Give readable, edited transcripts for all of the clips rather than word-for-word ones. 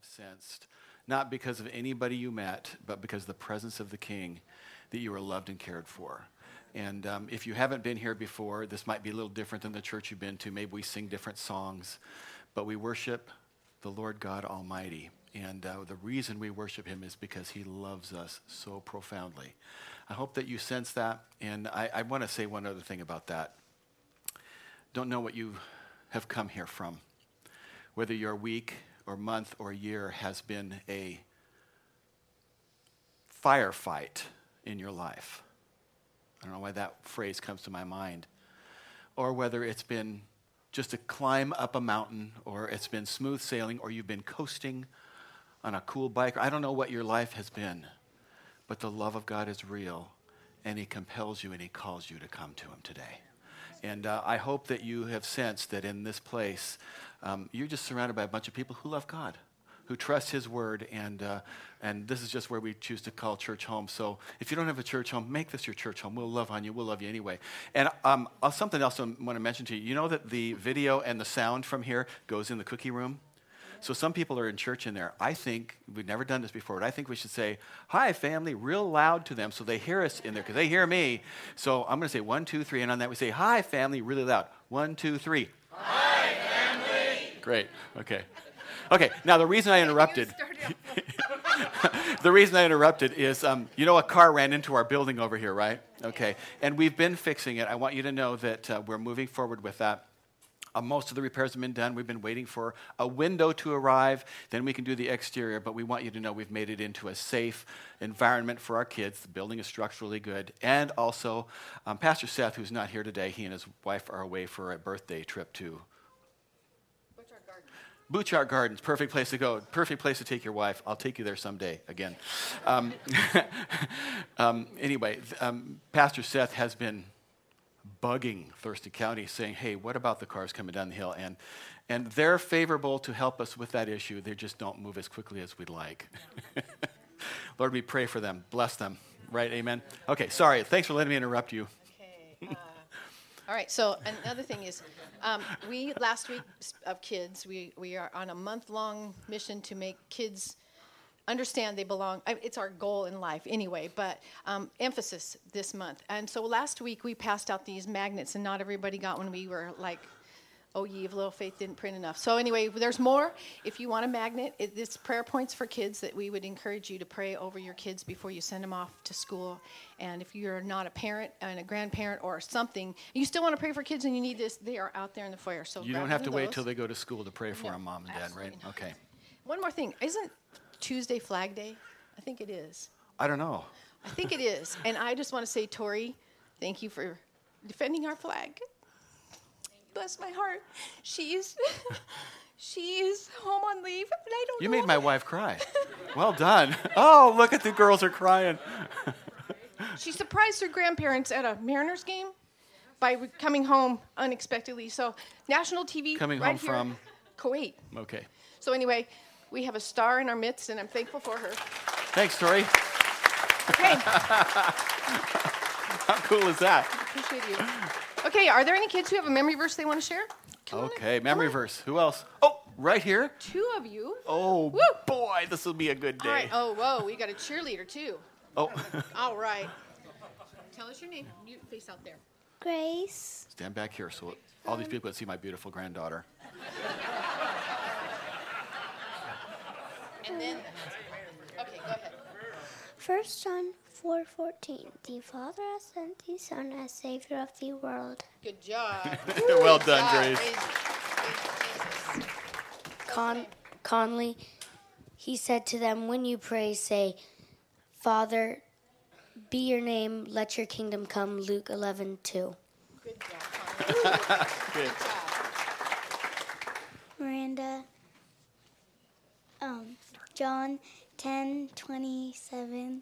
have sensed, not because of anybody you met, but because of the presence of the King, that you are loved and cared for. And if you haven't been here before, this might be a little different than the church you've been to. Maybe we sing different songs, but we worship the Lord God Almighty. And the reason we worship him is because he loves us so profoundly. I hope that you sense that. And I want to say one other thing about that. Don't know what you have come here from. Whether your week or month or year has been a firefight in your life. I don't know why that phrase comes to my mind. Or whether it's been just a climb up a mountain, or it's been smooth sailing, or you've been coasting on a cool bike. I don't know what your life has been, but the love of God is real, and he compels you and he calls you to come to him today. And I hope that you have sensed that in this place, you're just surrounded by a bunch of people who love God, who trust his word, and this is just where we choose to call church home. So if you don't have a church home, make this your church home. We'll love on you. We'll love you anyway. And something else I want to mention to you. You know that the video and the sound from here goes in the cookie room? So some people are in church in there. I think, we've never done this before, but I think we should say, hi, family, real loud to them so they hear us in there because they hear me. So I'm going to say 1, 2, 3, and on that we say, hi, family, really loud. 1, 2, 3. Hi, family. Great. Okay. Okay, now the reason I interrupted, is, you know, a car ran into our building over here, right? Okay, and we've been fixing it. I want you to know that we're moving forward with that. Most of the repairs have been done. We've been waiting for a window to arrive. Then we can do the exterior, but we want you to know we've made it into a safe environment for our kids. The building is structurally good. And also, Pastor Seth, who's not here today, he and his wife are away for a birthday trip to Butchart Gardens, perfect place to go, perfect place to take your wife. I'll take you there someday again. Anyway, Pastor Seth has been bugging Thurston County saying, hey, what about the cars coming down the hill? And they're favorable to help us with that issue. They just don't move as quickly as we'd like. Lord, we pray for them. Bless them. Right? Amen? Okay, sorry. Thanks for letting me interrupt you. Okay. All right, so another thing is, we, last week of kids, we are on a month-long mission to make kids understand they belong. It's our goal in life anyway, but emphasis this month. And so last week we passed out these magnets, and not everybody got one. We were like, oh, ye of little faith, didn't print enough. So anyway, there's more. If you want a magnet, it's prayer points for kids that we would encourage you to pray over your kids before you send them off to school. And if you're not a parent and a grandparent or something, you still want to pray for kids and you need this, they are out there in the foyer. So you don't have to wait till they go to school to pray for them, Mom and Dad, right? Not. Okay. One more thing. Isn't Tuesday Flag Day? I think it is. I don't know. I think it is. And I just want to say, Tori, thank you for defending our flag. Bless my heart. She's home on leave, and I don't know. You made my wife cry. Well done. Oh, look at the girls are crying. She surprised her grandparents at a Mariners game by coming home unexpectedly. So national TV coming right home here, from Kuwait. Okay. So anyway, we have a star in our midst, and I'm thankful for her. Thanks, Tori. Okay. How cool is that? I appreciate you. Okay, are there any kids who have a memory verse they want to share? Okay, memory verse. Who else? Oh, right here. Two of you. Oh, woo. Boy, this will be a good day. All right. Oh, whoa, we got a cheerleader, too. Oh. All right. Tell us your name. You face out there. Grace. Stand back here so all these people can see my beautiful granddaughter. And then, okay, go ahead. 1 John 4:14. The Father has sent the Son as Savior of the world. Good job. Well done, Grace. Praise Conley, he said to them, when you pray, say, Father, be your name, let your kingdom come. Luke 11:2. Good job, Conley. Good job. Miranda, John 10:27.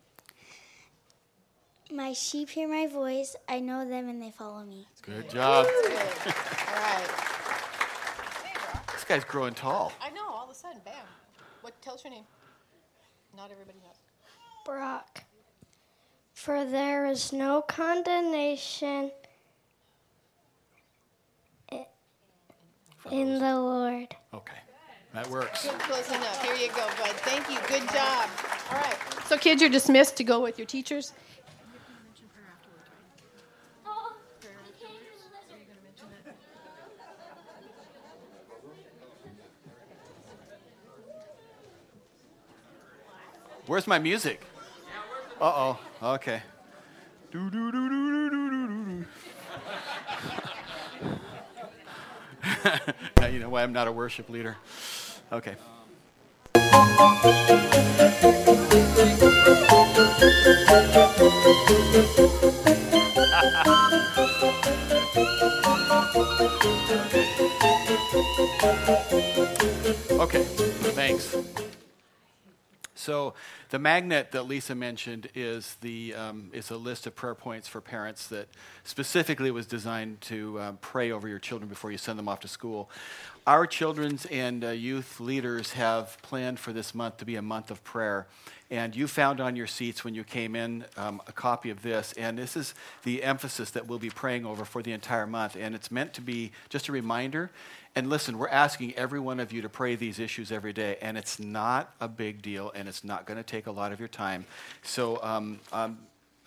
My sheep hear my voice. I know them, and they follow me. Good job. Good. All right. This guy's growing tall. I know. All of a sudden, bam. What? Tell us your name. Not everybody knows. Brock. For there is no condemnation in the Lord. Okay. That works. Good close enough. Here you go, bud. Thank you. Good job. All right. So, kids, you're dismissed to go with your teachers. Where's my music? Uh-oh. Okay. Do, do, do, do, do, do, do. Now you know why I'm not a worship leader. Okay. Okay, thanks. So the magnet that Lisa mentioned is a list of prayer points for parents that specifically was designed to pray over your children before you send them off to school. Our children's and youth leaders have planned for this month to be a month of prayer. And you found on your seats when you came in a copy of this. And this is the emphasis that we'll be praying over for the entire month. And it's meant to be just a reminder. And listen, we're asking every one of you to pray these issues every day. And it's not a big deal. And it's not going to take a lot of your time. So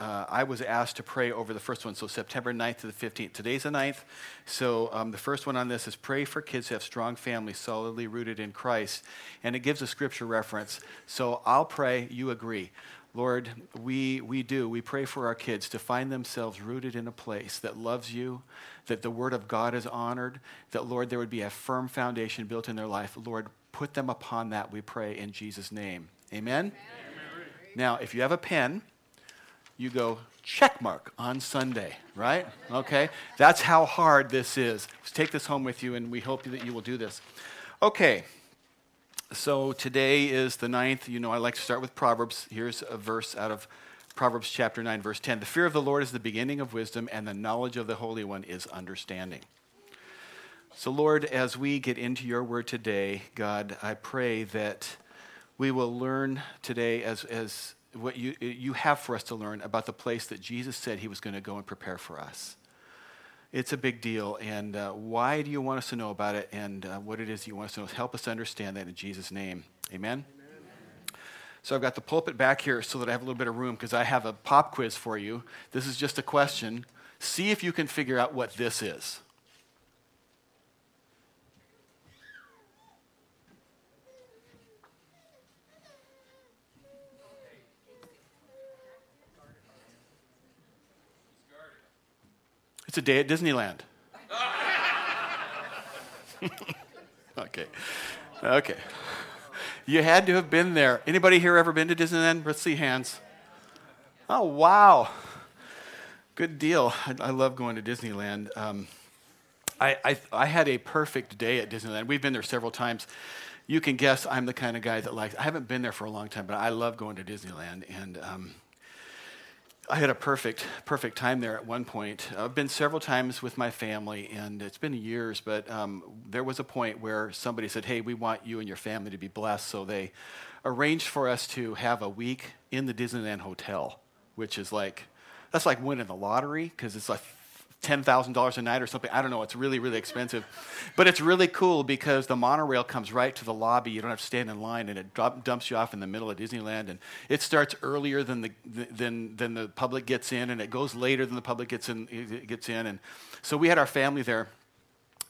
I was asked to pray over the first one. So September 9th to the 15th. Today's the 9th. So the first one on this is pray for kids who have strong families solidly rooted in Christ. And it gives a scripture reference. So I'll pray, you agree. Lord, we pray for our kids to find themselves rooted in a place that loves you, that the word of God is honored, that, Lord, there would be a firm foundation built in their life. Lord, put them upon that, we pray in Jesus' name. Amen? Amen. Now, if you have a pen, you go check mark on Sunday, right? Okay, that's how hard this is. Just take this home with you, and we hope that you will do this. Okay. So today is the 9th. You know, I like to start with Proverbs. Here's a verse out of Proverbs chapter 9, verse 10. The fear of the Lord is the beginning of wisdom, and the knowledge of the Holy One is understanding. So, Lord, as we get into your word today, God, I pray that we will learn today as what you have for us to learn about the place that Jesus said he was going to go and prepare for us. It's a big deal, and why do you want us to know about it, and what it is you want us to know? Help us understand that in Jesus' name. Amen? Amen. So I've got the pulpit back here so that I have a little bit of room, because I have a pop quiz for you. This is just a question. See if you can figure out what this is. It's a day at Disneyland. Okay. You had to have been there. Anybody here ever been to Disneyland? Let's see hands. Oh, wow. Good deal. I love going to Disneyland. I had a perfect day at Disneyland. We've been there several times. You can guess I'm the kind of guy that likes, I haven't been there for a long time, but I love going to Disneyland, and I had a perfect time there at one point. I've been several times with my family, and it's been years, but there was a point where somebody said, hey, we want you and your family to be blessed, so they arranged for us to have a week in the Disneyland Hotel, which is like, that's like winning the lottery, because it's like $10,000 a night or something. I don't know. It's really, really expensive. But it's really cool because the monorail comes right to the lobby. You don't have to stand in line, and it dumps you off in the middle of Disneyland. And it starts earlier than the public gets in, and it goes later than the public gets in. And so we had our family there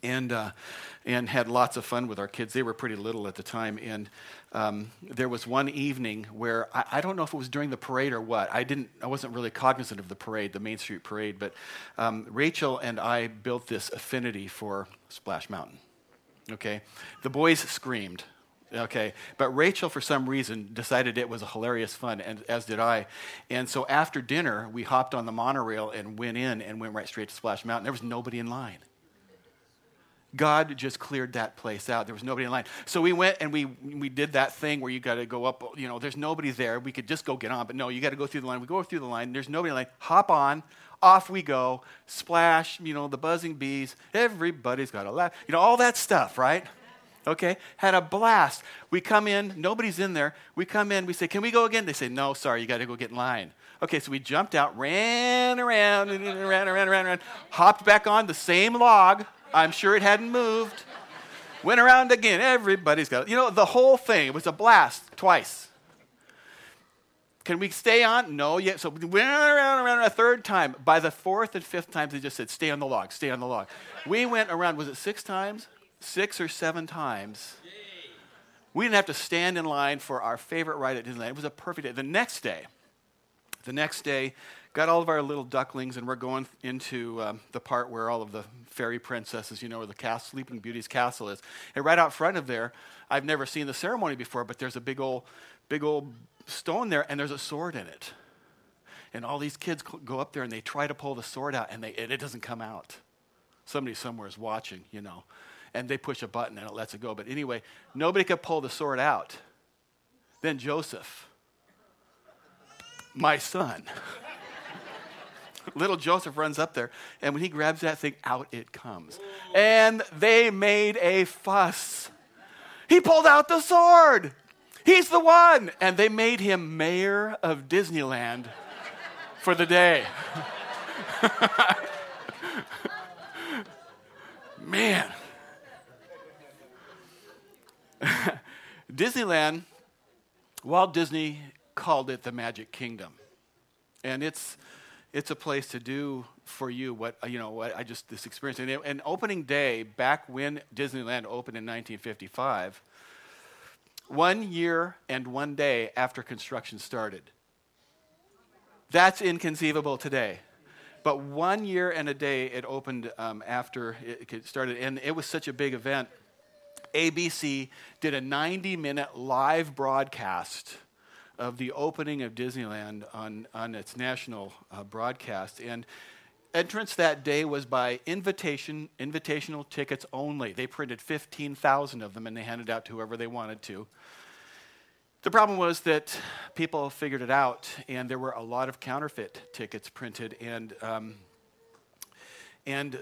and had lots of fun with our kids. They were pretty little at the time. And there was one evening where, I don't know if it was during the parade or what. I wasn't really cognizant of the parade, the Main Street parade. But Rachel and I built this affinity for Splash Mountain. Okay? The boys screamed. Okay, but Rachel, for some reason, decided it was a hilarious fun, and as did I. And so after dinner, we hopped on the monorail and went in and went right straight to Splash Mountain. There was nobody in line. God just cleared that place out. There was nobody in line. So we went and we did that thing where you got to go up, you know, there's nobody there. We could just go get on, but no, you got to go through the line. We go through the line. There's nobody in line. Hop on. Off we go. Splash, you know, the buzzing bees. Everybody's got a laugh. You know, all that stuff, right? Okay. Had a blast. We come in. Nobody's in there. We come in. We say, can we go again? They say, no, sorry. You got to go get in line. Okay, so we jumped out, ran around, hopped back on the same log. I'm sure it hadn't moved. Went around again. Everybody's got it. You know, the whole thing. It was a blast twice. Can we stay on? No. Yet. So we went around a third time. By the fourth and fifth times, they just said, stay on the log, stay on the log. We went around, was it six times? 6 or 7 times. We didn't have to stand in line for our favorite ride at Disneyland. It was a perfect day. The next day, got all of our little ducklings, and we're going into the part where all of the fairy princesses, you know, where the castle, Sleeping Beauty's castle is. And right out front of there, I've never seen the ceremony before, but there's a big old stone there, and there's a sword in it. And all these kids go up there, and they try to pull the sword out, and it doesn't come out. Somebody somewhere is watching, you know. And they push a button, and it lets it go. But anyway, nobody could pull the sword out. Then Joseph, my son, little Joseph runs up there, and when he grabs that thing, out it comes. And they made a fuss. He pulled out the sword. He's the one. And they made him mayor of Disneyland for the day. Man. Disneyland, Walt Disney called it the Magic Kingdom. And it's a place to do for you what, you know, what I just, this experience. And opening day, back when Disneyland opened in 1955, 1 year and 1 day after construction started. That's inconceivable today. But 1 year and a day it opened after it started. And it was such a big event. ABC did a 90-minute live broadcast of the opening of Disneyland on its national broadcast. And entrance that day was by invitational tickets only. They printed 15,000 of them, and they handed out to whoever they wanted to. The problem was that people figured it out, and there were a lot of counterfeit tickets printed, and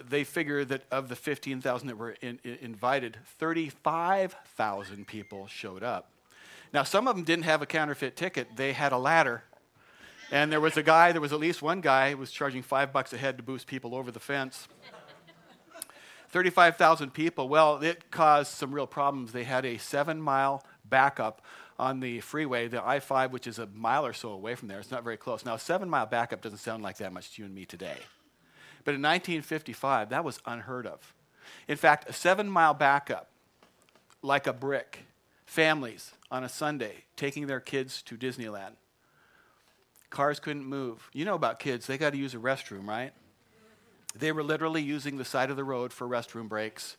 they figured that of the 15,000 that were invited, 35,000 people showed up. Now, some of them didn't have a counterfeit ticket. They had a ladder. And there was at least one guy who was charging $5 a head to boost people over the fence. 35,000 people. Well, it caused some real problems. They had a 7-mile backup on the freeway, the I-5, which is a mile or so away from there. It's not very close. Now, a 7-mile backup doesn't sound like that much to you and me today. But in 1955, that was unheard of. In fact, a 7-mile backup, like a brick, families on a Sunday taking their kids to Disneyland. Cars couldn't move. You know about kids. They got to use a restroom, right? They were literally using the side of the road for restroom breaks,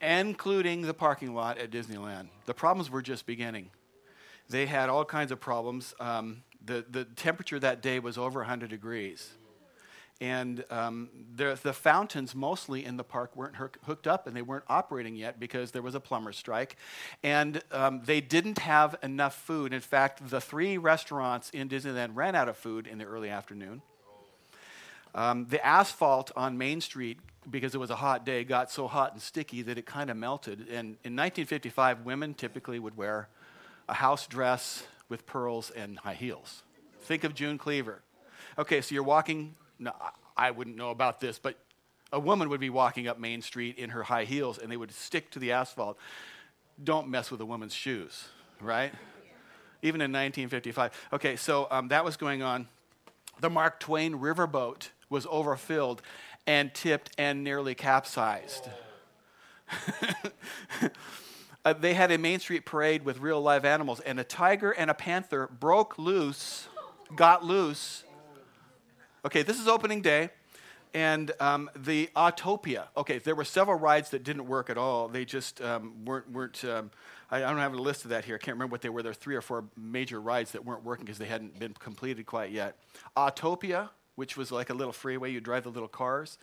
including the parking lot at Disneyland. The problems were just beginning. They had all kinds of problems. The temperature that day was over 100 degrees. And the fountains mostly in the park weren't hooked up, and they weren't operating yet because there was a plumber strike. And they didn't have enough food. In fact, the 3 restaurants in Disneyland ran out of food in the early afternoon. The asphalt on Main Street, because it was a hot day, got so hot and sticky that it kind of melted. And in 1955, women typically would wear a house dress with pearls and high heels. Think of June Cleaver. Okay, so you're walking... No, I wouldn't know about this, but a woman would be walking up Main Street in her high heels, and they would stick to the asphalt. Don't mess with a woman's shoes, right? Even in 1955. Okay, so that was going on. The Mark Twain riverboat was overfilled and tipped and nearly capsized. They had a Main Street parade with real live animals, and a tiger and a panther got loose. Okay, this is opening day, and the Autopia. Okay, there were several rides that didn't work at all. They just weren't. I don't have a list of that here. I can't remember what they were. There were 3 or 4 major rides that weren't working because they hadn't been completed quite yet. Autopia, which was like a little freeway. You drive the little cars.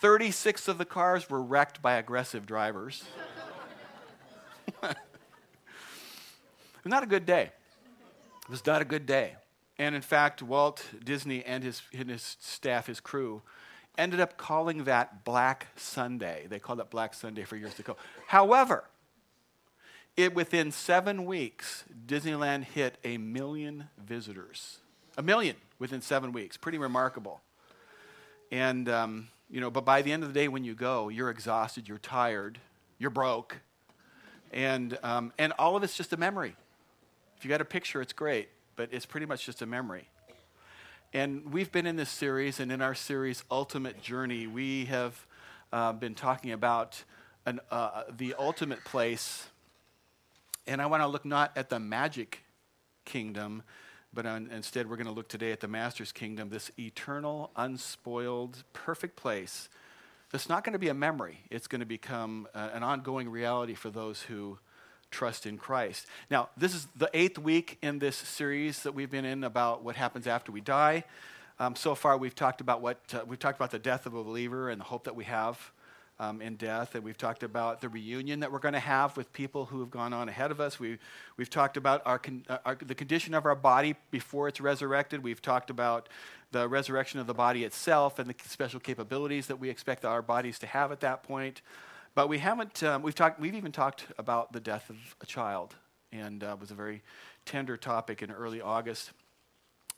36 of the cars were wrecked by aggressive drivers. Not a good day. It was not a good day. And in fact, Walt Disney and his staff, his crew, ended up calling that Black Sunday. They called it Black Sunday for years to come. However, within 7 weeks, Disneyland hit 1 million visitors. 1 million within 7 weeks. Pretty remarkable. And, but by the end of the day when you go, you're exhausted, you're tired, you're broke, And all of it's just a memory. If you got a picture, it's great, but it's pretty much just a memory. And we've been in this series, and in our series, Ultimate Journey, we have been talking about the ultimate place. And I want to look not at the magic kingdom, but instead we're going to look today at the Master's kingdom, this eternal, unspoiled, perfect place. That's not going to be a memory. It's going to become an ongoing reality for those who trust in Christ. Now, this is the 8th week in this series that we've been in about what happens after we die. So far, we've talked about the death of a believer and the hope that we have in death, and we've talked about the reunion that we're going to have with people who have gone on ahead of us. We've talked about the condition of our body before it's resurrected. We've talked about the resurrection of the body itself and the special capabilities that we expect our bodies to have at that point. But we haven't. We've even talked about the death of a child, and it was a very tender topic in early August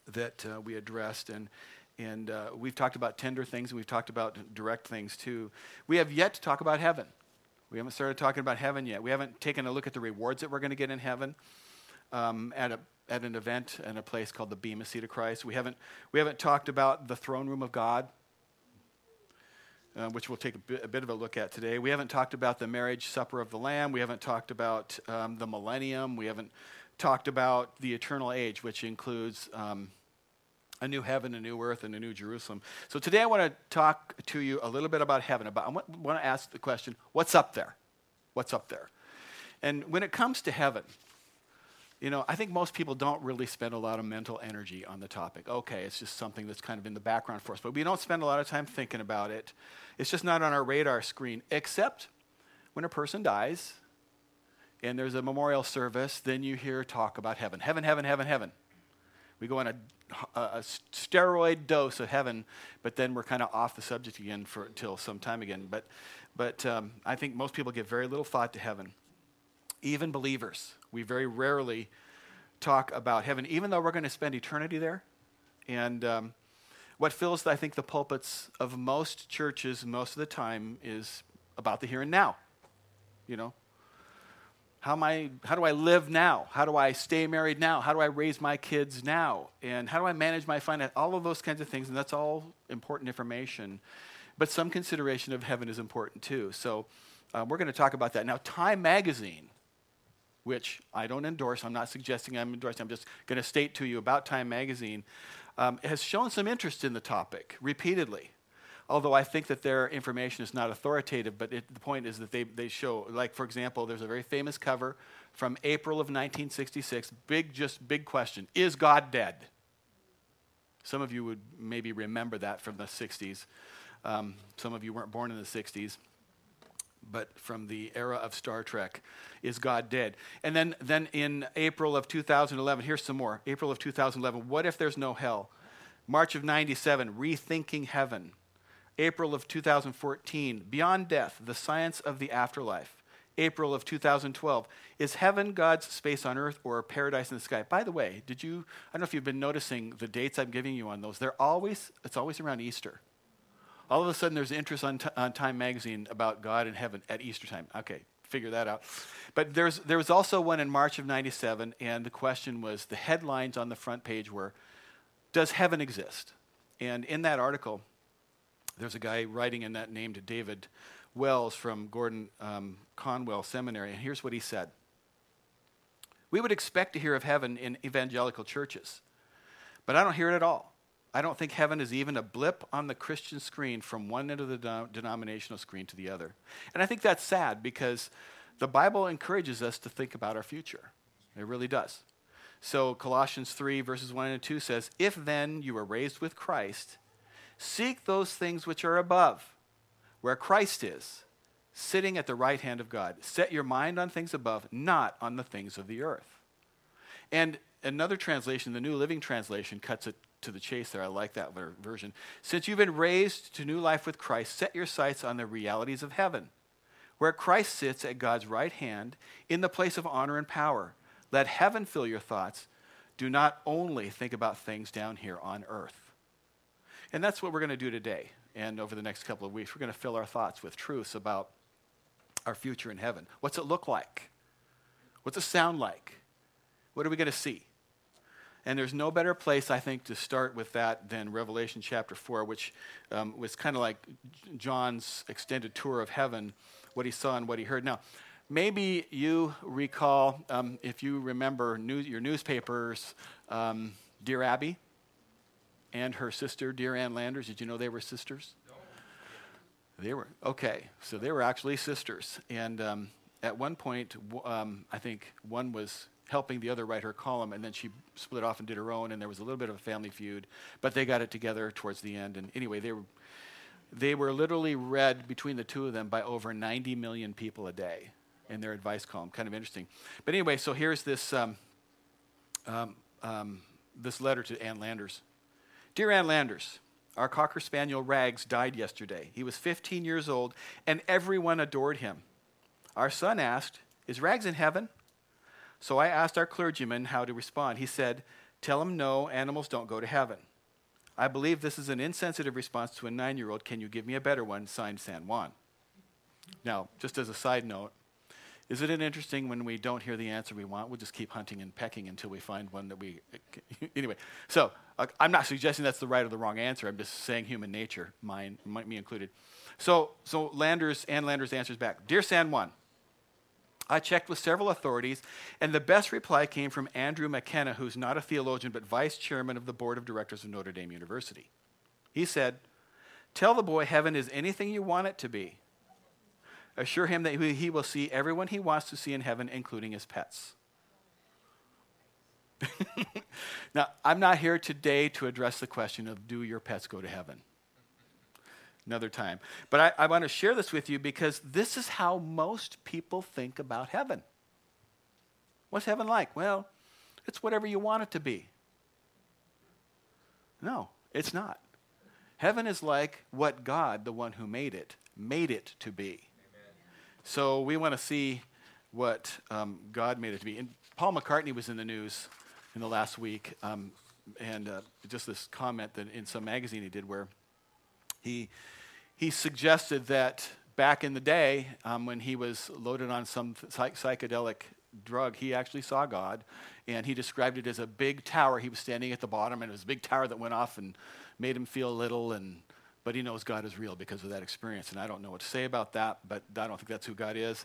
that we addressed. And we've talked about tender things, and we've talked about direct things, too. We have yet to talk about heaven. We haven't started talking about heaven yet. We haven't taken a look at the rewards that we're going to get in heaven at an event in a place called the Bema Seat of Christ. We haven't talked about the throne room of God, which we'll take a bit of a look at today. We haven't talked about the marriage supper of the Lamb. We haven't talked about the millennium. We haven't talked about the eternal age, which includes a new heaven, a new earth, and a new Jerusalem. So today I want to talk to you a little bit about heaven. I want to ask the question, what's up there? What's up there? And when it comes to heaven, I think most people don't really spend a lot of mental energy on the topic. Okay, it's just something that's kind of in the background for us, but we don't spend a lot of time thinking about it. It's just not on our radar screen, except when a person dies and there's a memorial service, then you hear talk about heaven. Heaven, heaven, heaven, heaven. We go on a steroid dose of heaven, but then we're kind of off the subject again until some time again. But I think most people give very little thought to heaven. Even believers, we very rarely talk about heaven, even though we're going to spend eternity there. And what fills, I think, the pulpits of most churches most of the time is about the here and now. How do I live now? How do I stay married now? How do I raise my kids now? And how do I manage my finances? All of those kinds of things, and that's all important information. But some consideration of heaven is important too. So we're going to talk about that. Now, Time Magazine, which I don't endorse. I'm not suggesting I'm endorsing. I'm just going to state to you about Time Magazine. Has shown some interest in the topic repeatedly. Although I think that their information is not authoritative, but the point is that they show, like, for example, there's a very famous cover from April of 1966, big question, is God dead? Some of you would maybe remember that from the 60s. Some of you weren't born in the 60s, but from the era of Star Trek, is God dead? And then in April of 2011, here's some more, April of 2011, what if there's no hell? March of 1997, rethinking heaven. April of 2014, Beyond Death, The Science of the Afterlife. April of 2012, Is Heaven God's Space on Earth or Paradise in the Sky? By the way, I don't know if you've been noticing the dates I'm giving you on those. It's always around Easter. All of a sudden there's interest on Time Magazine about God and heaven at Easter time. Okay, figure that out. But there was also one in March of 1997, and the question was, the headlines on the front page were, does heaven exist? And in that article, there's a guy writing in that name to David Wells from Gordon Conwell Seminary, and here's what he said. We would expect to hear of heaven in evangelical churches, but I don't hear it at all. I don't think heaven is even a blip on the Christian screen from one end of the denominational screen to the other. And I think that's sad because the Bible encourages us to think about our future. It really does. So Colossians 3 verses 1 and 2 says, If then you were raised with Christ, seek those things which are above, where Christ is, sitting at the right hand of God. Set your mind on things above, not on the things of the earth. And another translation, the New Living Translation, cuts it to the chase there. I like that version. Since you've been raised to new life with Christ, set your sights on the realities of heaven, where Christ sits at God's right hand in the place of honor and power. Let heaven fill your thoughts. Do not only think about things down here on earth. And that's what we're going to do today. And over the next couple of weeks, we're going to fill our thoughts with truths about our future in heaven. What's it look like? What's it sound like? What are we going to see? And there's no better place, I think, to start with that than Revelation chapter 4, which was kind of like John's extended tour of heaven, what he saw and what he heard. Now, maybe you recall, if you remember your newspapers, Dear Abby and her sister, Dear Ann Landers. Did you know they were sisters? No. They were. Okay, so they were actually sisters. And at one point, I think one was helping the other write her column, and then she split off and did her own, and there was a little bit of a family feud, but they got it together towards the end. And anyway, they were literally read between the two of them by over 90 million people a day in their advice column. Kind of interesting. But anyway, so here's this this letter to Ann Landers. Dear Ann Landers, our Cocker Spaniel Rags died yesterday. He was 15 years old, and everyone adored him. Our son asked, is Rags in heaven? So I asked our clergyman how to respond. He said, tell him no, animals don't go to heaven. I believe this is an insensitive response to a 9-year-old. Can you give me a better one? Signed, San Juan. Now, just as a side note, isn't it interesting when we don't hear the answer we want, we'll just keep hunting and pecking until we find one that we... Anyway, so I'm not suggesting that's the right or the wrong answer. I'm just saying human nature, me included. So Landers answers back, Dear San Juan, I checked with several authorities, and the best reply came from Andrew McKenna, who's not a theologian, but vice chairman of the board of directors of Notre Dame University. He said, tell the boy heaven is anything you want it to be. Assure him that he will see everyone he wants to see in heaven, including his pets. Now, I'm not here today to address the question of, do your pets go to heaven? Another time. But I want to share this with you because this is how most people think about heaven. What's heaven like? Well, it's whatever you want it to be. No, it's not. Heaven is like what God, the one who made it to be. Amen. So we want to see what God made it to be. And Paul McCartney was in the news in the last week, and just this comment that in some magazine he did where he suggested that back in the day, when he was loaded on some psychedelic drug, he actually saw God, and he described it as a big tower. He was standing at the bottom, and it was a big tower that went off and made him feel little, but he knows God is real because of that experience, and I don't know what to say about that, but I don't think that's who God is.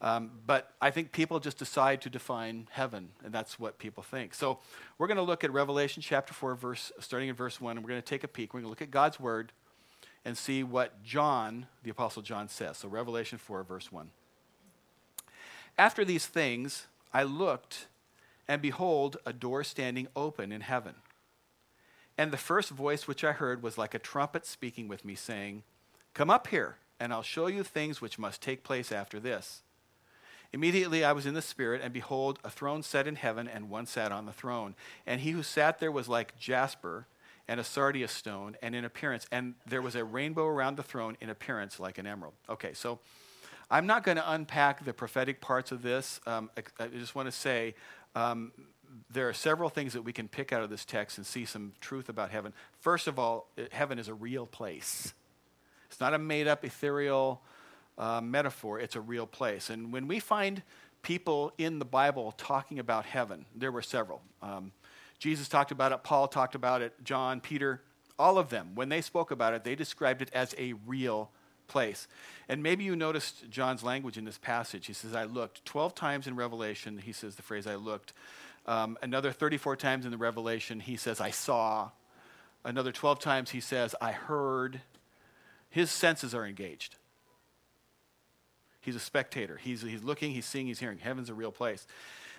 But I think people just decide to define heaven, and that's what people think. So we're going to look at Revelation chapter 4, starting in verse 1, and we're going to take a peek. We're going to look at God's word and see what John, the Apostle John, says. So Revelation 4, verse 1. After these things, I looked, and behold, a door standing open in heaven. And the first voice which I heard was like a trumpet speaking with me, saying, come up here, and I'll show you things which must take place after this. Immediately I was in the Spirit, and behold, a throne set in heaven, and one sat on the throne. And he who sat there was like jasper, and a sardius stone, and in appearance, and there was a rainbow around the throne in appearance like an emerald. Okay, so I'm not going to unpack the prophetic parts of this. I just want to say there are several things that we can pick out of this text and see some truth about heaven. First of all, heaven is a real place. It's not a made-up ethereal metaphor. It's a real place. And when we find people in the Bible talking about heaven, there were several. Jesus talked about it, Paul talked about it, John, Peter, all of them. When they spoke about it, they described it as a real place. And maybe you noticed John's language in this passage. He says, I looked. 12 times in Revelation, he says the phrase, I looked. Another 34 times in the Revelation, he says, I saw. Another 12 times, he says, I heard. His senses are engaged. He's a spectator. He's looking, he's seeing, he's hearing. Heaven's a real place.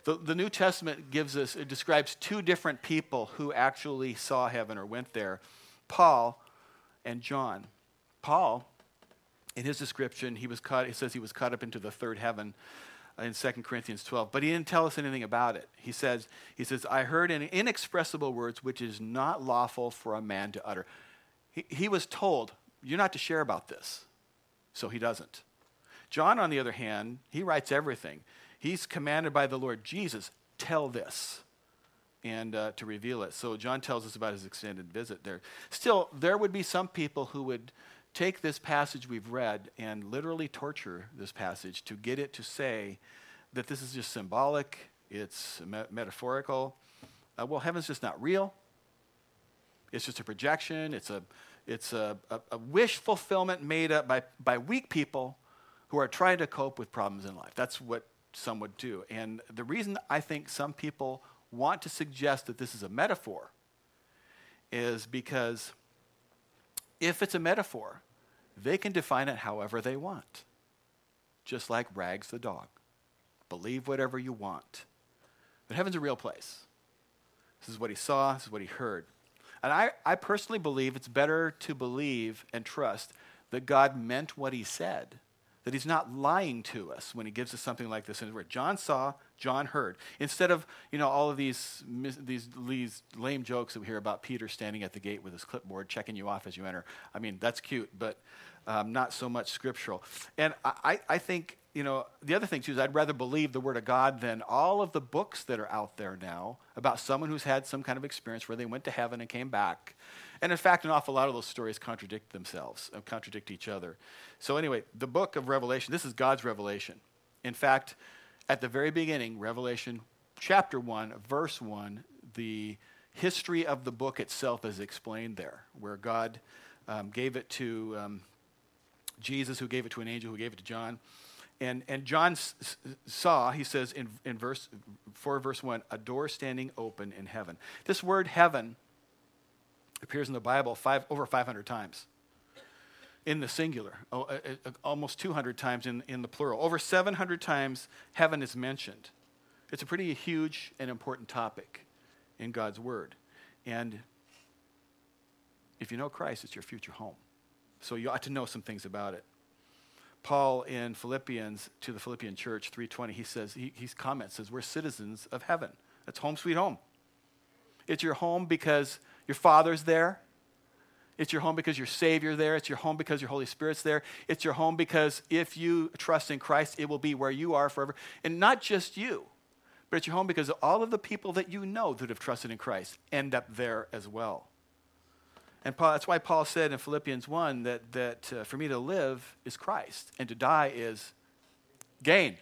The New Testament describes two different people who actually saw heaven or went there, Paul and John. Paul, in his description, he was caught up into the third heaven in 2 Corinthians 12, but he didn't tell us anything about it. He says, I heard in inexpressible words which is not lawful for a man to utter. He was told, you're not to share about this, so he doesn't. John, on the other hand, he writes everything. He's commanded by the Lord Jesus, tell this, and to reveal it. So John tells us about his extended visit there. Still, there would be some people who would take this passage we've read and literally torture this passage to get it to say that this is just symbolic, it's metaphorical. Well, heaven's just not real. It's just a projection. It's a wish fulfillment made up by weak people who are trying to cope with problems in life. That's what some would do. And the reason I think some people want to suggest that this is a metaphor is because if it's a metaphor, they can define it however they want. Just like Rags the dog. Believe whatever you want. But heaven's a real place. This is what he saw. This is what he heard. And I personally believe it's better to believe and trust that God meant what he said, that he's not lying to us when he gives us something like this. And where John saw, John heard. Instead of, you know, all of these lame jokes that we hear about Peter standing at the gate with his clipboard, checking you off as you enter. I mean, that's cute, but not so much scriptural. And I think, you know, the other thing too is I'd rather believe the word of God than all of the books that are out there now about someone who's had some kind of experience where they went to heaven and came back. And in fact, an awful lot of those stories contradict themselves, contradict each other. So anyway, the book of Revelation, this is God's revelation. In fact, at the very beginning, Revelation chapter 1, verse 1, the history of the book itself is explained there, where God gave it to Jesus, who gave it to an angel, who gave it to John. And John saw, he says in verse 4, verse 1, a door standing open in heaven. This word heaven appears in the Bible over 500 times in the singular, almost 200 times in the plural. Over 700 times heaven is mentioned. It's a pretty huge and important topic in God's word. And if you know Christ, it's your future home. So you ought to know some things about it. Paul in Philippians, to the Philippian church, 3:20, he says, he comments, says, we're citizens of heaven. That's home sweet home. It's your home because your Father's there. It's your home because your Savior's there. It's your home because your Holy Spirit's there. It's your home because if you trust in Christ, it will be where you are forever. And not just you, but it's your home because all of the people that you know that have trusted in Christ end up there as well. And Paul, that's why Paul said in Philippians 1 that for me to live is Christ and to die is gain.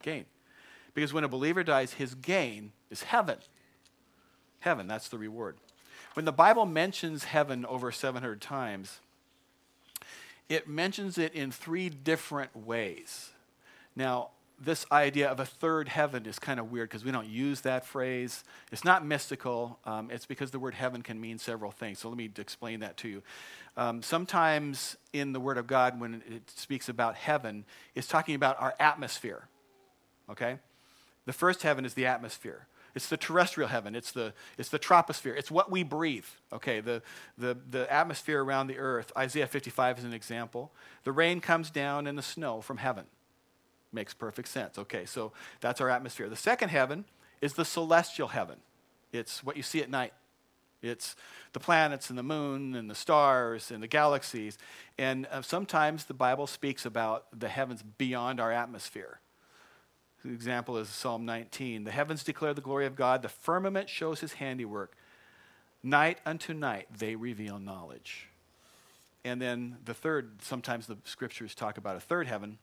Gain. Because when a believer dies, his gain is heaven. Heaven, that's the reward. When the Bible mentions heaven over 700 times, it mentions it in three different ways. Now, this idea of a third heaven is kind of weird because we don't use that phrase. It's not mystical. It's because the word heaven can mean several things. So let me explain that to you. Sometimes in the Word of God, when it speaks about heaven, it's talking about our atmosphere, okay? The first heaven is the atmosphere. It's the terrestrial heaven. It's the troposphere. It's what we breathe. Okay, the atmosphere around the earth. Isaiah 55 is an example. The rain comes down and the snow from heaven. Makes perfect sense. Okay, so that's our atmosphere. The second heaven is the celestial heaven. It's what you see at night. It's the planets and the moon and the stars and the galaxies. And sometimes the Bible speaks about the heavens beyond our atmosphere. The example is Psalm 19. The heavens declare the glory of God. The firmament shows his handiwork. Night unto night, they reveal knowledge. And then the third, sometimes the scriptures talk about a third heaven.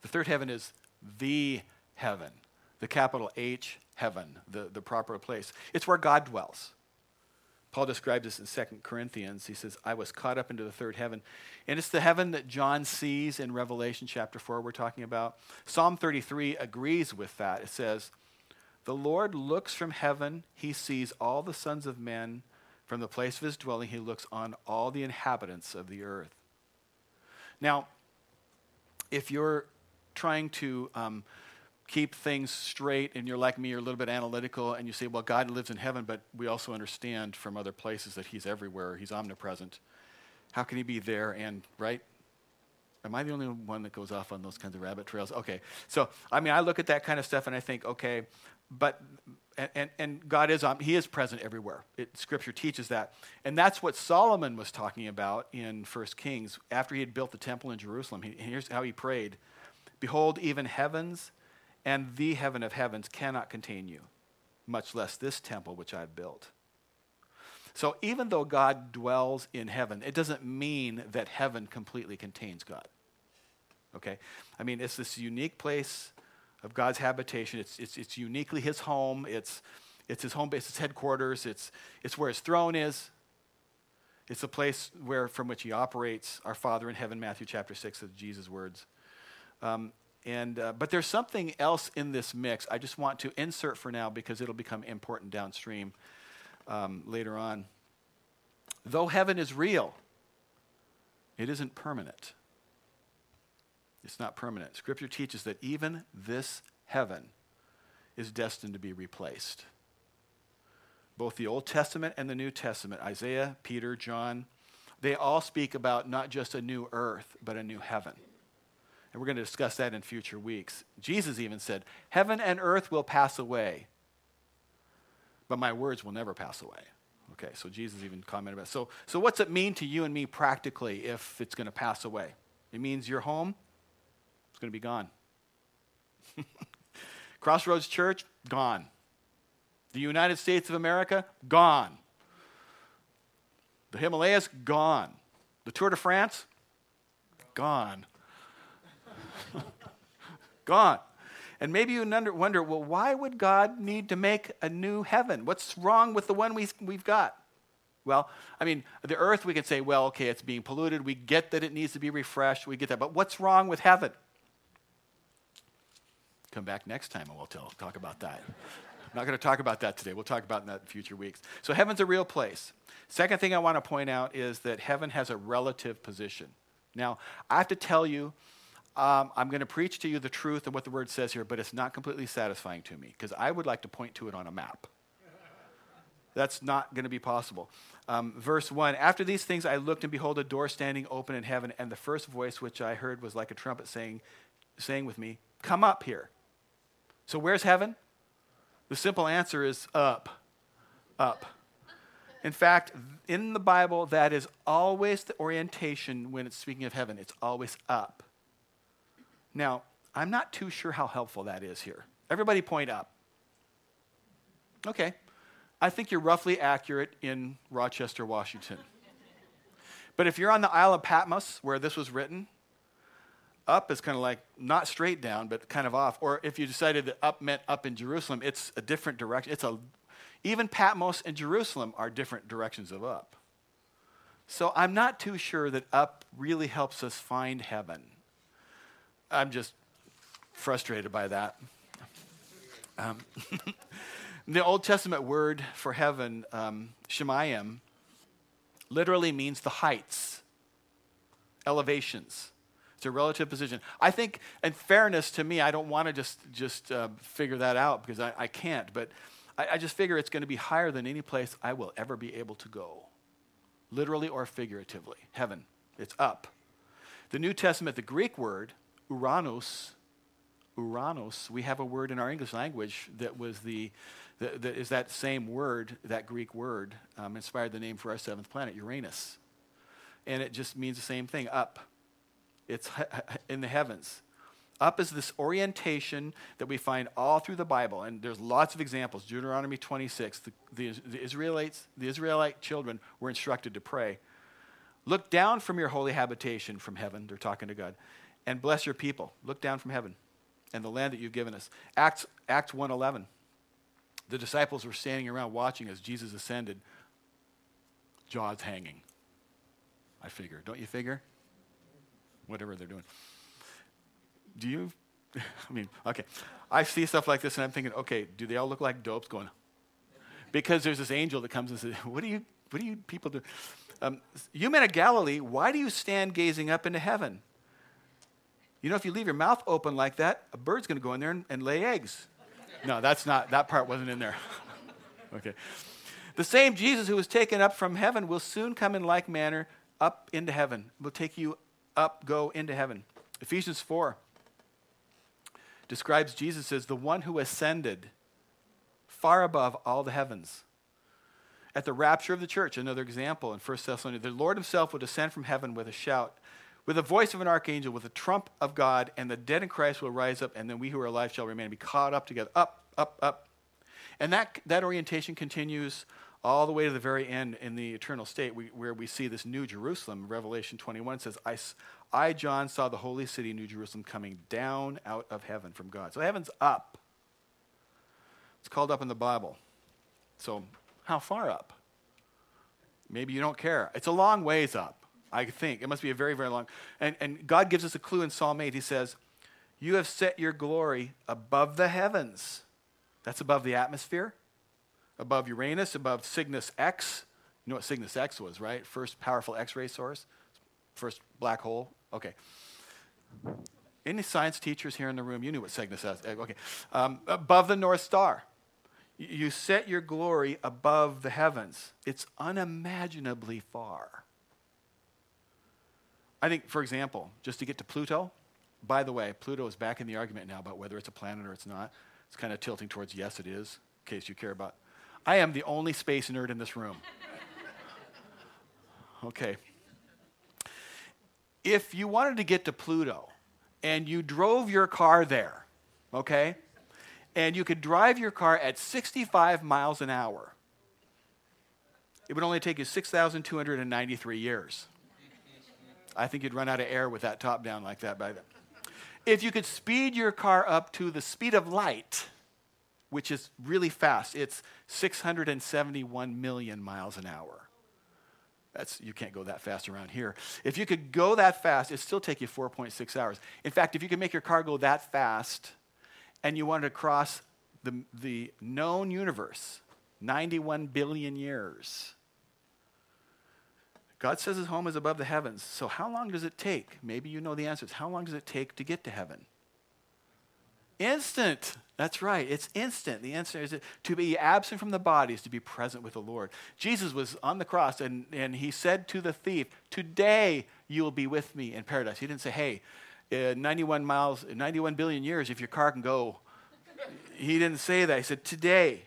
The third heaven is the heaven, the capital H heaven, the proper place. It's where God dwells. Paul describes this in 2 Corinthians. He says, I was caught up into the third heaven. And it's the heaven that John sees in Revelation chapter 4 we're talking about. Psalm 33 agrees with that. It says, the Lord looks from heaven. He sees all the sons of men. From the place of his dwelling, he looks on all the inhabitants of the earth. Now, if you're trying to keep things straight, and you're like me, you're a little bit analytical, and you say, well, God lives in heaven, but we also understand from other places that he's everywhere, he's omnipresent. How can he be there and, right? Am I the only one that goes off on those kinds of rabbit trails? Okay, so, I mean, I look at that kind of stuff, and I think, okay, but, and God is, he is present everywhere. Scripture teaches that. And that's what Solomon was talking about in 1 Kings. After he had built the temple in Jerusalem, here's how he prayed. Behold, even heavens and the heaven of heavens cannot contain you, much less this temple which I've built. So even though God dwells in heaven, it doesn't mean that heaven completely contains God. Okay? I mean, it's this unique place of God's habitation. It's uniquely his home. It's his home base, his headquarters. It's where his throne is. It's the place from which he operates, our Father in heaven, Matthew chapter 6 of Jesus' words. But there's something else in this mix I just want to insert for now because it'll become important downstream later on. Though heaven is real, it isn't permanent. It's not permanent. Scripture teaches that even this heaven is destined to be replaced. Both the Old Testament and the New Testament, Isaiah, Peter, John, they all speak about not just a new earth, but a new heaven. And we're going to discuss that in future weeks. Jesus even said, heaven and earth will pass away, but my words will never pass away. Okay, so Jesus even commented about it. So what's it mean to you and me practically if it's going to pass away? It means your home, it's going to be gone. Crossroads Church, gone. The United States of America, gone. The Himalayas, gone. The Tour de France, gone. Gone. And maybe you wonder, well, why would God need to make a new heaven? What's wrong with the one we've got? Well, I mean, the earth, we could say, well, okay, it's being polluted. We get that it needs to be refreshed. We get that. But what's wrong with heaven? Come back next time and we'll talk about that. I'm not going to talk about that today. We'll talk about that in future weeks. So heaven's a real place. Second thing I want to point out is that heaven has a relative position. Now, I have to tell you, I'm going to preach to you the truth of what the word says here, but it's not completely satisfying to me because I would like to point to it on a map. That's not going to be possible. Verse 1, after these things I looked, and behold, a door standing open in heaven, and the first voice which I heard was like a trumpet saying with me, come up here. So where's heaven? The simple answer is up. In fact, in the Bible, that is always the orientation when it's speaking of heaven. It's always up. Now, I'm not too sure how helpful that is here. Everybody point up. Okay. I think you're roughly accurate in Rochester, Washington. But if you're on the Isle of Patmos, where this was written, up is kind of like not straight down, but kind of off. Or if you decided that up meant up in Jerusalem, it's a different direction. Even Patmos and Jerusalem are different directions of up. So I'm not too sure that up really helps us find heaven. I'm just frustrated by that. The Old Testament word for heaven, Shemayim, literally means the heights, elevations. It's a relative position. I think, in fairness to me, I don't want to just figure that out because I can't, but I just figure it's going to be higher than any place I will ever be able to go, literally or figuratively. Heaven, it's up. The New Testament, the Greek word, Uranos, we have a word in our English language that was that same word, that Greek word, inspired the name for our seventh planet, Uranus. And it just means the same thing, up. It's in the heavens. Up is this orientation that we find all through the Bible, and there's lots of examples. Deuteronomy 26, the Israelite children were instructed to pray. Look down from your holy habitation from heaven, they're talking to God, and bless your people. Look down from heaven and the land that you've given us. Acts 1:11. The disciples were standing around watching as Jesus ascended, jaws hanging. I figure. Don't you figure? Whatever they're doing. Do you? I mean, okay. I see stuff like this and I'm thinking, okay, do they all look like dopes going? Because there's this angel that comes and says, what do you people do? You men of Galilee, why do you stand gazing up into heaven? You know, if you leave your mouth open like that, a bird's going to go in there and lay eggs. No, that part wasn't in there. Okay. The same Jesus who was taken up from heaven will soon come in like manner up into heaven. Will take you up, go into heaven. Ephesians 4 describes Jesus as the one who ascended far above all the heavens. At the rapture of the church, another example in 1 Thessalonians, the Lord himself will descend from heaven with a shout, with the voice of an archangel, with the trump of God, and the dead in Christ will rise up, and then we who are alive shall remain and be caught up together. Up, up, up. And that orientation continues all the way to the very end in the eternal state, where we see this new Jerusalem. Revelation 21 says, I, John, saw the holy city, New Jerusalem, coming down out of heaven from God. So heaven's up. It's called up in the Bible. So how far up? Maybe you don't care. It's a long ways up, I think. It must be a very, very long. And God gives us a clue in Psalm 8. He says, you have set your glory above the heavens. That's above the atmosphere, above Uranus, above Cygnus X. You know what Cygnus X was, right? First powerful X-ray source, first black hole. Okay. Any science teachers here in the room, you knew what Cygnus X was. Okay. Above the North Star. You set your glory above the heavens. It's unimaginably far. I think, for example, just to get to Pluto, by the way, Pluto is back in the argument now about whether it's a planet or it's not. It's kind of tilting towards yes, it is, in case you care about. I am the only space nerd in this room. Okay. If you wanted to get to Pluto and you drove your car there, okay, and you could drive your car at 65 miles an hour, it would only take you 6,293 years. I think you'd run out of air with that top down like that by then. If you could speed your car up to the speed of light, which is really fast, it's 671 million miles an hour. You can't go that fast around here. If you could go that fast, it'd still take you 4.6 hours. In fact, if you could make your car go that fast and you wanted to cross the known universe, 91 billion years, God says his home is above the heavens. So how long does it take? Maybe you know the answers. How long does it take to get to heaven? Instant. That's right. It's instant. The answer is to be absent from the body is to be present with the Lord. Jesus was on the cross, and he said to the thief, today you will be with me in paradise. He didn't say, hey, 91 billion years, if your car can go. He didn't say that. He said, today.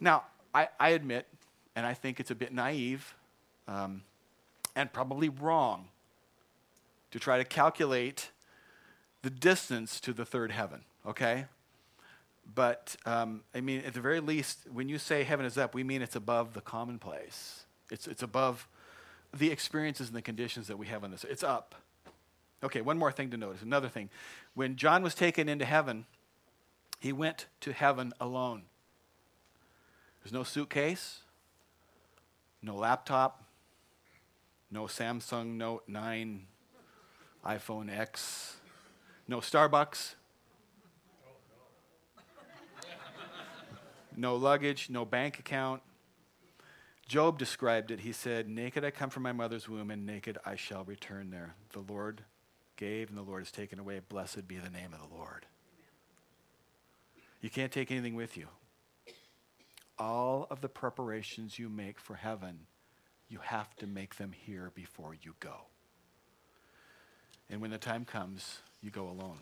Now, I admit, and I think it's a bit naive, and probably wrong, to try to calculate the distance to the third heaven, okay? But, I mean, at the very least, when you say heaven is up, we mean it's above the commonplace. It's above the experiences and the conditions that we have on this. It's up. Okay, one more thing to notice, another thing. When John was taken into heaven, he went to heaven alone. There's no suitcase, no laptop, no Samsung Note 9, iPhone X, no Starbucks, no luggage, no bank account. Job described it. He said, naked I come from my mother's womb, and naked I shall return there. The Lord gave, and the Lord has taken away. Blessed be the name of the Lord. You can't take anything with you. All of the preparations you make for heaven, you have to make them here before you go. And when the time comes, you go alone.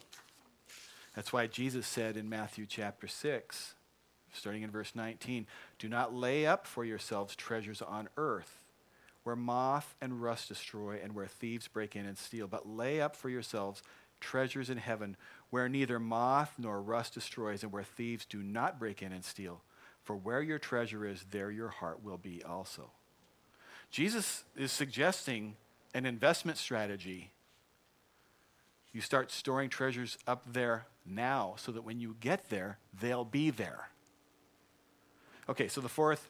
That's why Jesus said in Matthew chapter 6, starting in verse 19, do not lay up for yourselves treasures on earth, where moth and rust destroy and where thieves break in and steal, but lay up for yourselves treasures in heaven, where neither moth nor rust destroys and where thieves do not break in and steal. For where your treasure is, there your heart will be also. Jesus is suggesting an investment strategy. You start storing treasures up there now so that when you get there, they'll be there. Okay, so the fourth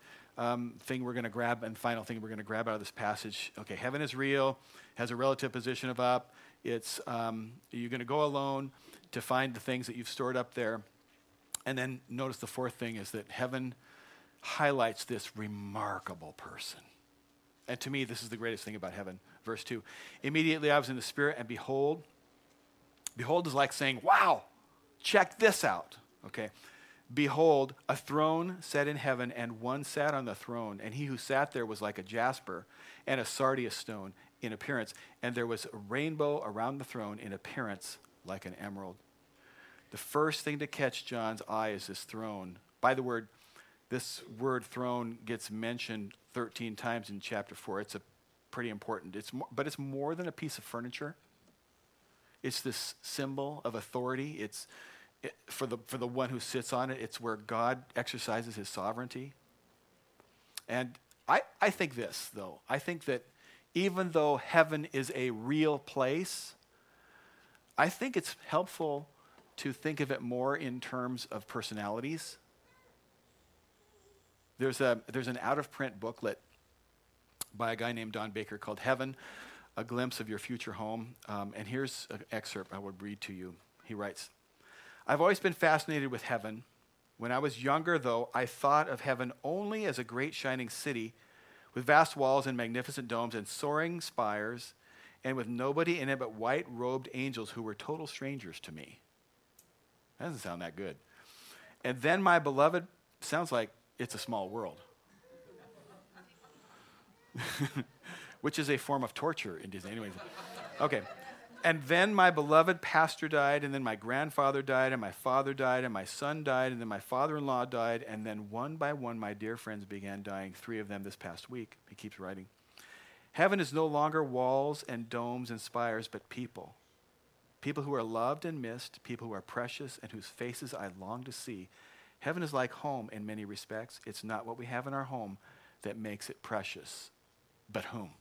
thing we're going to grab and final thing we're going to grab out of this passage. Okay, heaven is real, has a relative position of up. It's you're going to go alone to find the things that you've stored up there. And then notice the fourth thing is that heaven highlights this remarkable person. And to me, this is the greatest thing about heaven. Verse 2, immediately I was in the Spirit, and behold is like saying, wow, check this out, okay? Behold, a throne set in heaven, and one sat on the throne, and he who sat there was like a jasper and a sardius stone in appearance, and there was a rainbow around the throne in appearance like an emerald. The first thing to catch John's eye is this throne. By the word, this word throne gets mentioned 13 times in chapter 4. It's a pretty important. But it's more than a piece of furniture. It's this symbol of authority. It's for the one who sits on it. It's where God exercises his sovereignty. And I think this, though. I think that even though heaven is a real place, I think it's helpful to think of it more in terms of personalities. There's an out-of-print booklet by a guy named Don Baker called Heaven, A Glimpse of Your Future Home. And here's an excerpt I would read to you. He writes, "I've always been fascinated with heaven. When I was younger, though, I thought of heaven only as a great shining city with vast walls and magnificent domes and soaring spires and with nobody in it but white-robed angels who were total strangers to me." That doesn't sound that good. "And then my beloved," sounds like it's a small world, which is a form of torture in Disney. Anyways, okay. "And then my beloved pastor died, and then my grandfather died, and my father died, and my son died, and then my father-in-law died, and then one by one my dear friends began dying, 3 of them this past week." He keeps writing. "Heaven is no longer walls and domes and spires, but people. People who are loved and missed, people who are precious and whose faces I long to see. Heaven is like home in many respects. It's not what we have in our home that makes it precious, but whom."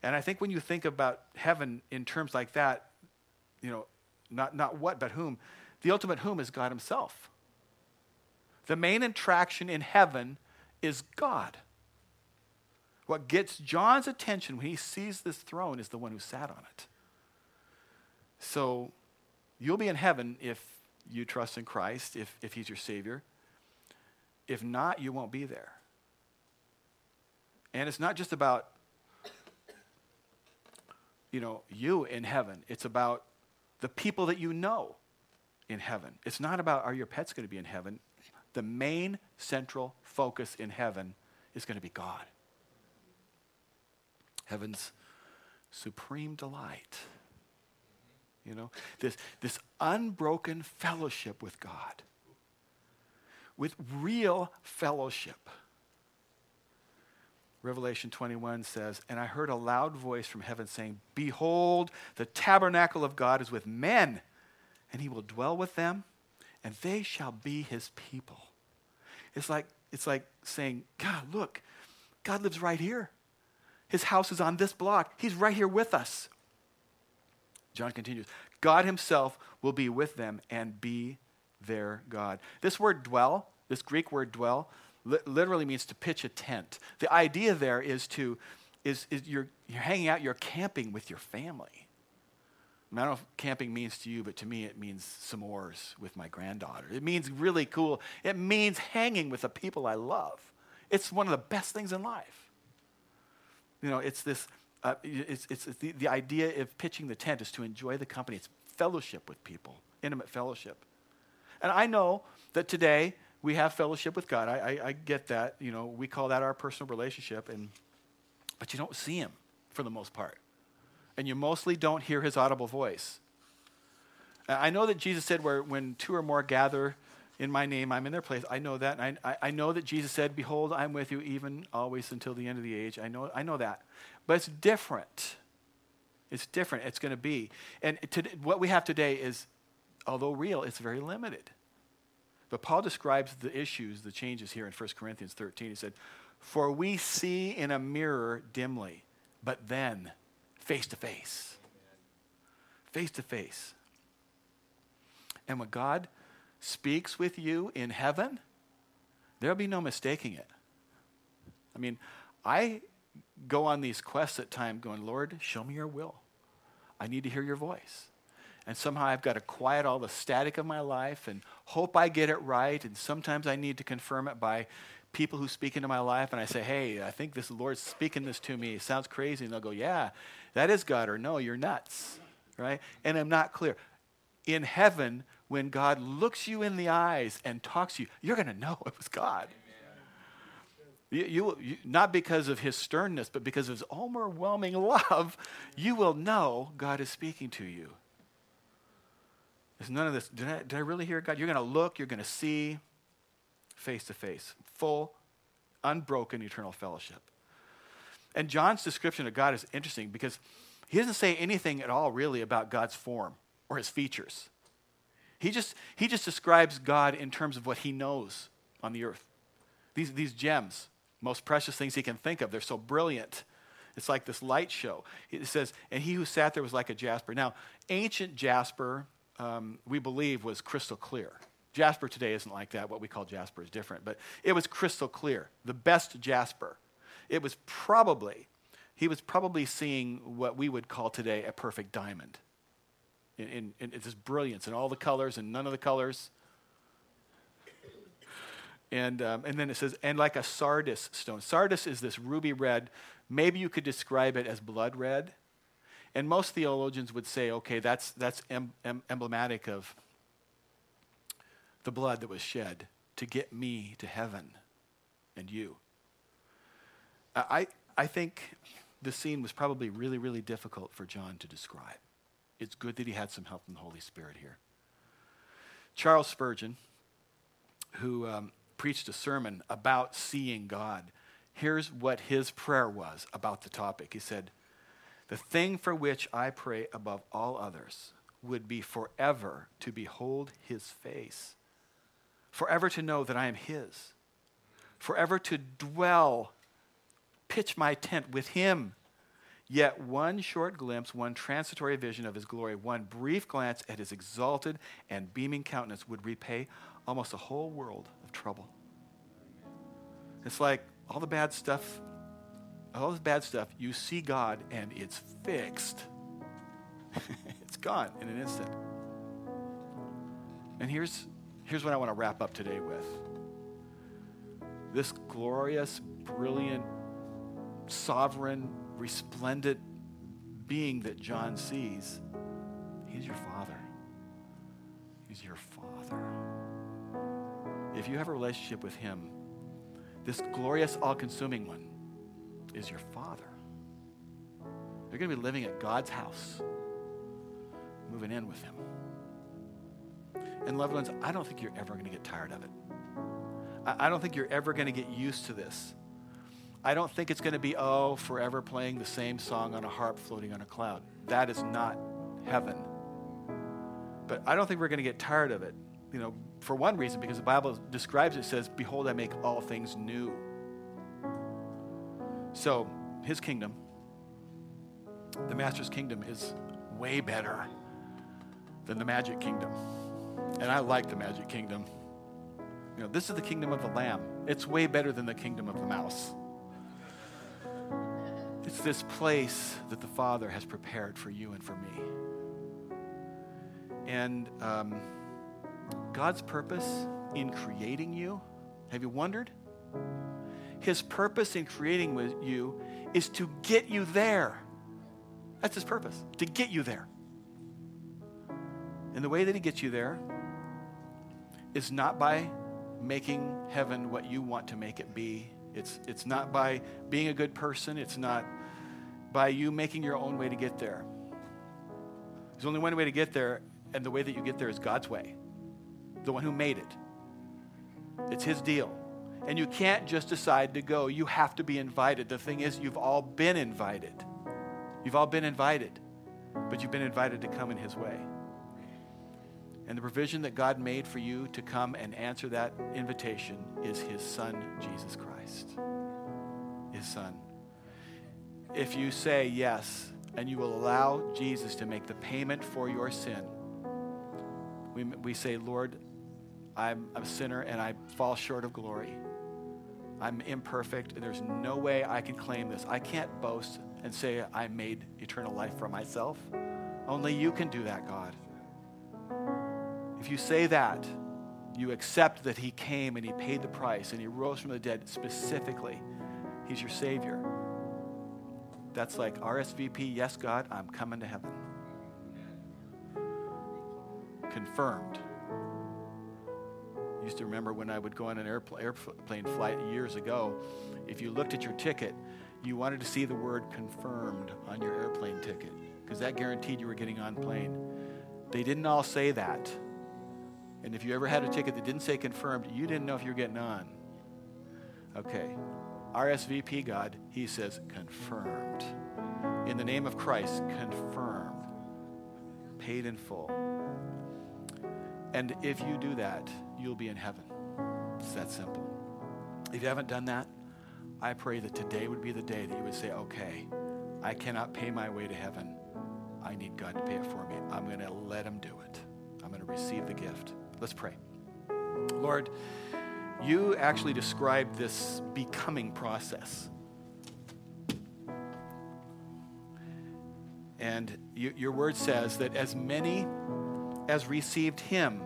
And I think when you think about heaven in terms like that, you know, not what, but whom, the ultimate whom is God himself. The main attraction in heaven is God. What gets John's attention when he sees this throne is the one who sat on it. So you'll be in heaven if you trust in Christ, if he's your Savior. If not, you won't be there. And it's not just about you in heaven. It's about the people that you know in heaven. It's not about are your pets going to be in heaven. The main central focus in heaven is going to be God. Heaven's supreme delight. This unbroken fellowship with God. With real fellowship. Revelation 21 says, "And I heard a loud voice from heaven saying, 'Behold, the tabernacle of God is with men, and he will dwell with them, and they shall be his people.'" It's like saying, "God, look, God lives right here. His house is on this block. He's right here with us." John continues, "God himself will be with them and be their God." This word dwell, this Greek word dwell, literally means to pitch a tent. The idea there is you're hanging out, you're camping with your family. I don't know if camping means to you, but to me it means s'mores with my granddaughter. It means really cool. It means hanging with the people I love. It's one of the best things in life. It's this. It's the idea of pitching the tent is to enjoy the company. It's fellowship with people, intimate fellowship. And I know that today we have fellowship with God. I get that. We call that our personal relationship, but you don't see him for the most part. And you mostly don't hear his audible voice. I know that Jesus said, when 2 or more gather in my name, I'm in their place. I know that. And I know that Jesus said, "Behold, I'm with you even always until the end of the age." I know that. But it's different. It's different. It's going to be. And what we have today is, although real, it's very limited. But Paul describes the issues, the changes here in 1 Corinthians 13. He said, "For we see in a mirror dimly, but then face to face." Face to face. And when God speaks with you in heaven, there'll be no mistaking it. I go on these quests at times going, "Lord, show me your will. I need to hear your voice." And somehow I've got to quiet all the static of my life and hope I get it right. And sometimes I need to confirm it by people who speak into my life. And I say, "Hey, I think this Lord's speaking this to me. It sounds crazy." And they'll go, "Yeah, that is God," or "No, you're nuts." Right? And I'm not clear. In heaven, when God looks you in the eyes and talks to you, you're going to know it was God. You not because of his sternness, but because of his overwhelming love, you will know God is speaking to you. There's none of this, did I really hear God? You're going to look, you're going to see face to face. Full, unbroken, eternal fellowship. And John's description of God is interesting because he doesn't say anything at all really about God's form or his features. He just describes God in terms of what he knows on the earth. These gems, most precious things he can think of. They're so brilliant. It's like this light show. It says, and he who sat there was like a jasper. Now, ancient jasper, we believe, was crystal clear. Jasper today isn't like that. What we call jasper is different, but it was crystal clear. The best jasper. It was probably, he was probably seeing what we would call today a perfect diamond. And it's this brilliance and all the colors and none of the colors. And then it says, and like a Sardius stone. Sardius is this ruby red. Maybe you could describe it as blood red. And most theologians would say, okay, that's emblematic of the blood that was shed to get me to heaven and you. I think the scene was probably really, really difficult for John to describe. It's good that he had some help from the Holy Spirit here. Charles Spurgeon, who preached a sermon about seeing God, here's what his prayer was about the topic. He said, "The thing for which I pray above all others would be forever to behold his face, forever to know that I am his, forever to dwell, pitch my tent with him. Yet one short glimpse, one transitory vision of his glory, one brief glance at his exalted and beaming countenance would repay almost a whole world of trouble." It's like all the bad stuff, you see God and it's fixed. It's gone in an instant. And here's what I want to wrap up today with. This glorious, brilliant, sovereign, resplendent being that John sees, he's your Father. He's your Father. If you have a relationship with him, this glorious, all-consuming one is your Father. You're going to be living at God's house, moving in with him. And loved ones, I don't think you're ever going to get tired of it. I don't think you're ever going to get used to this. I don't think it's going to be, forever playing the same song on a harp floating on a cloud. That is not heaven. But I don't think we're going to get tired of it, for one reason, because the Bible describes it, says, "Behold, I make all things new." So his kingdom, the master's kingdom, is way better than the magic kingdom. And I like the magic kingdom. This is the kingdom of the Lamb. It's way better than the kingdom of the mouse. It's this place that the Father has prepared for you and for me. And God's purpose in creating you, have you wondered? His purpose in creating you is to get you there. That's his purpose, to get you there. And the way that he gets you there is not by making heaven what you want to make it be. It's not by being a good person. It's not by you making your own way to get there. There's only one way to get there, and the way that you get there is God's way, the one who made it. It's his deal. And you can't just decide to go. You have to be invited. The thing is, you've all been invited. You've all been invited, but you've been invited to come in his way. And the provision that God made for you to come and answer that invitation is his son, Jesus Christ. His son. If you say yes, and you will allow Jesus to make the payment for your sin, we say, "Lord, I'm a sinner and I fall short of glory. I'm imperfect and there's no way I can claim this. I can't boast and say I made eternal life for myself. Only you can do that, God." If you say that, you accept that he came and he paid the price and he rose from the dead specifically. He's your Savior. That's like RSVP, "Yes, God, I'm coming to heaven." Confirmed. I used to remember when I would go on an airplane flight years ago, if you looked at your ticket, you wanted to see the word "confirmed" on your airplane ticket because that guaranteed you were getting on plane. They didn't all say that. And if you ever had a ticket that didn't say "confirmed," you didn't know if you were getting on. Okay, RSVP God, he says "confirmed." In the name of Christ, confirmed. Paid in full. And if you do that, you'll be in heaven. It's that simple. If you haven't done that, I pray that today would be the day that you would say, okay, I cannot pay my way to heaven. I need God to pay it for me. I'm going to let him do it. I'm going to receive the gift. Let's pray. Lord, you actually described this becoming process. And your word says that as many as received him,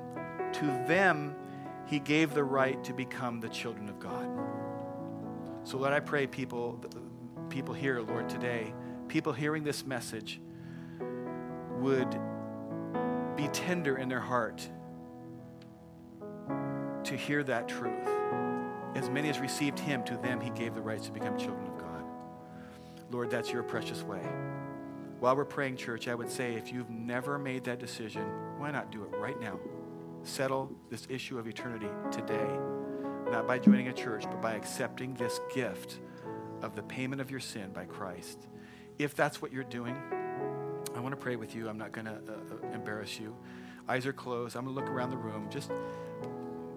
to them he gave the right to become the children of God. So Lord, I pray people here, Lord, today, people hearing this message would be tender in their heart to hear that truth. As many as received him, to them he gave the rights to become children of God. Lord, that's your precious way. While we're praying, church, I would say if you've never made that decision, why not do it right now? Settle this issue of eternity today, not by joining a church, but by accepting this gift of the payment of your sin by Christ. If that's what you're doing, I want to pray with you. I'm not going to embarrass you. Eyes are closed. I'm going to look around the room. Just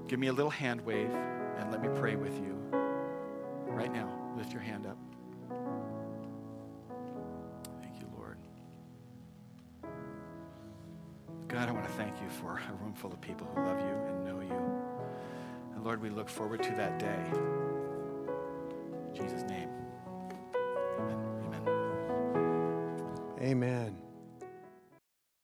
give me a little hand wave and let me pray with you. Right now, lift your hand up. Thank you, Lord. God, I want to thank you for a room full of people who love you and know you. And Lord, we look forward to that day. In Jesus' name, amen. Amen. Amen.